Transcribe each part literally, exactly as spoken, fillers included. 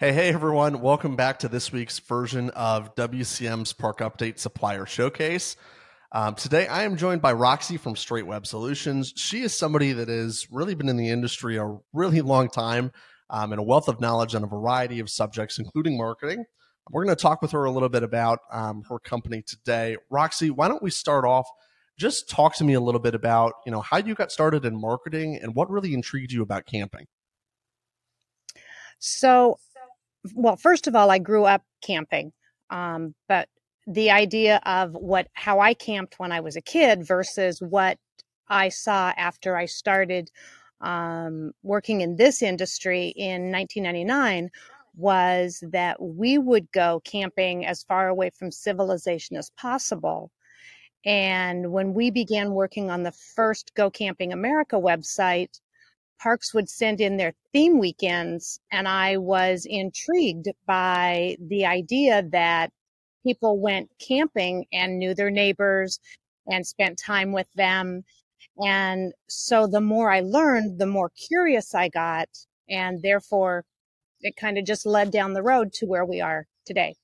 Hey, hey, everyone. Welcome back to this week's version of W C M's Park Update Supplier Showcase. Um, today, I am joined by Roxy from Strait Web Solutions. She is somebody that has really been in the industry a really long time um, and a wealth of knowledge on a variety of subjects, including marketing. We're going to talk with her a little bit about um, her company today. Roxy, why don't we start off? Just talk to me a little bit about, you know, how you got started in marketing and what really intrigued you about camping. So, well, first of all, I grew up camping, um, but the idea of what how I camped when I was a kid versus what I saw after I started um, working in this industry in nineteen ninety-nine was that we would go camping as far away from civilization as possible. And when we began working on the first Go Camping America website, parks would send in their theme weekends, and I was intrigued by the idea that people went camping and knew their neighbors and spent time with them. And so the more I learned, the more curious I got, and therefore it kind of just led down the road to where we are today.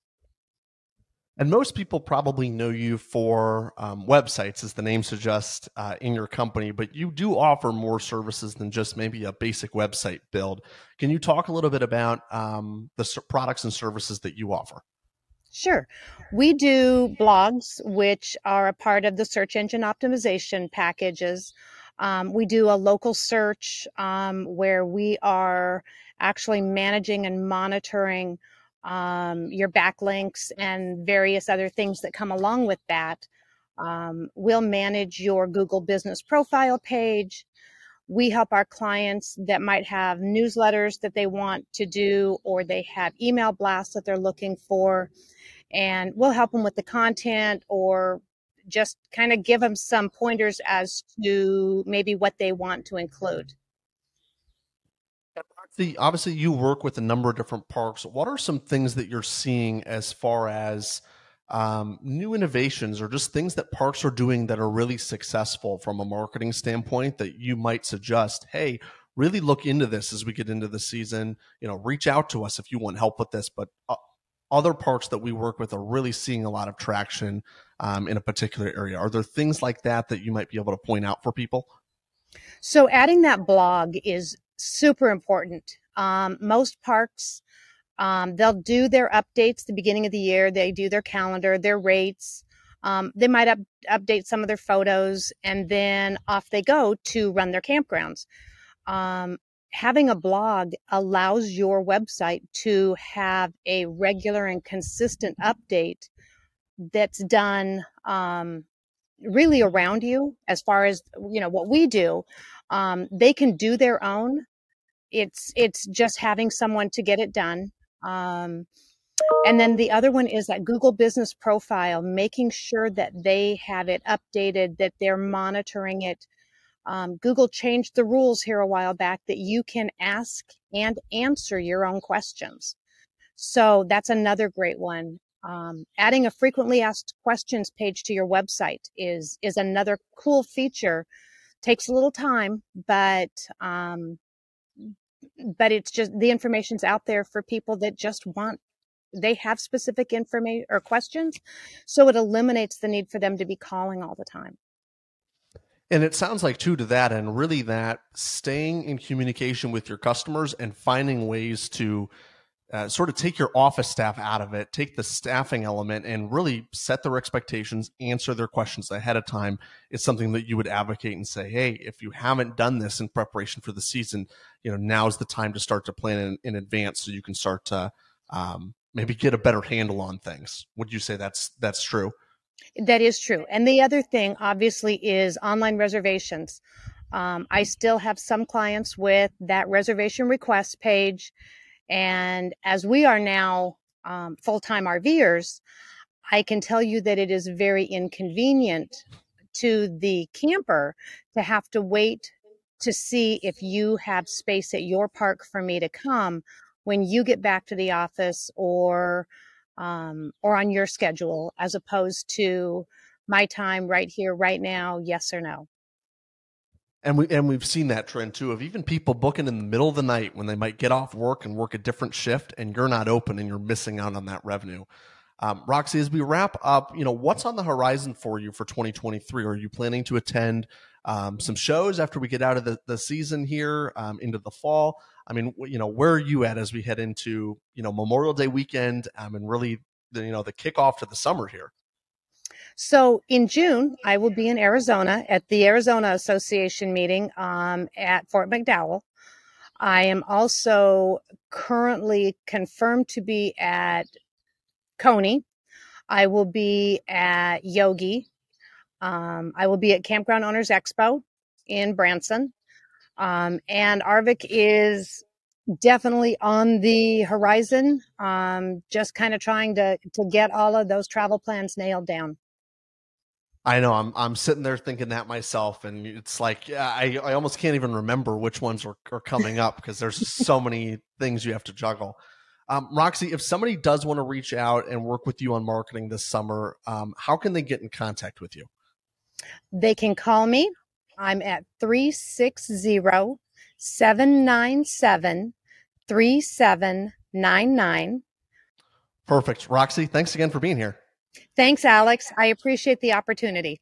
And most people probably know you for um, websites, as the name suggests, uh, in your company, but you do offer more services than just maybe a basic website build. Can you talk a little bit about um, the products and services that you offer? Sure. We do blogs, which are a part of the search engine optimization packages. Um, we do a local search um, where we are actually managing and monitoring Um, your backlinks and various other things that come along with that. Um, we'll manage your Google Business Profile page. We help our clients that might have newsletters that they want to do, or they have email blasts that they're looking for. And we'll help them with the content or just kind of give them some pointers as to maybe what they want to include. The, obviously, you work with a number of different parks. What are some things that you're seeing as far as um, new innovations or just things that parks are doing that are really successful from a marketing standpoint that you might suggest, hey, really look into this as we get into the season? You know, reach out to us if you want help with this. But uh, other parks that we work with are really seeing a lot of traction um, in a particular area. Are there things like that that you might be able to point out for people? So adding that blog is super important. Um, most parks, um, they'll do their updates the beginning of the year. They do their calendar, their rates. Um, they might up, update some of their photos, and then off they go to run their campgrounds. Um, having a blog allows your website to have a regular and consistent update that's done um, really around you as far as, you know, what we do. Um, they can do their own. It's it's just having someone to get it done. Um, and then the other one is that Google Business Profile, making sure that they have it updated, that they're monitoring it. Um, Google changed the rules here a while back that you can ask and answer your own questions. So that's another great one. Um, adding a frequently asked questions page to your website is is another cool feature. Takes a little time, but um, but it's just the information's out there for people that just want, they have specific information or questions. So it eliminates the need for them to be calling all the time. And it sounds like too to that, and really that staying in communication with your customers and finding ways to uh, sort of take your office staff out of it, take the staffing element and really set their expectations, answer their questions ahead of time is something that you would advocate and say, hey, if you haven't done this in preparation for the season, you know, now's the time to start to plan in, in advance so you can start to um, maybe get a better handle on things. Would you say that's that's true? That is true. And the other thing, obviously, is online reservations. Um, I still have some clients with that reservation request page. And as we are now um, full-time RVers, I can tell you that it is very inconvenient to the camper to have to wait to see if you have space at your park for me to come when you get back to the office or um, or on your schedule, as opposed to my time right here, right now, yes or no. And we and we've seen that trend too of even people booking in the middle of the night when they might get off work and work a different shift, and you're not open and you're missing out on that revenue. Um, Roxy, as we wrap up, you know, what's on the horizon for you for twenty twenty-three? Are you planning to attend um, some shows after we get out of the, the season here um, into the fall? I mean, you know, where are you at as we head into, you know, Memorial Day weekend um, and really, the, you know, the kickoff to the summer here? So in June, I will be in Arizona at the Arizona Association meeting um, at Fort McDowell. I am also currently confirmed to be at Coney. I will be at Yogi. Um, I will be at Campground Owners Expo in Branson. Um, and A R V C is definitely on the horizon, um, just kind of trying to, to get all of those travel plans nailed down. I know I'm I'm sitting there thinking that myself, and it's like I, I almost can't even remember which ones are, are coming up because there's so many things you have to juggle. Um, Roxy, if somebody does want to reach out and work with you on marketing this summer, um, how can they get in contact with you? They can call me. I'm at three six zero, seven nine seven, three seven nine nine. Perfect. Roxy, thanks again for being here. Thanks, Alex. I appreciate the opportunity.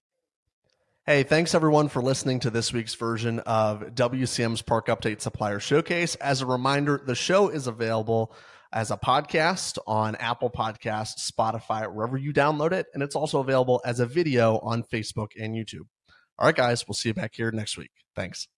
Hey, thanks everyone for listening to this week's version of W C M's Park Update Supplier Showcase. As a reminder, the show is available as a podcast on Apple Podcasts, Spotify, wherever you download it. And it's also available as a video on Facebook and YouTube. All right, guys, we'll see you back here next week. Thanks.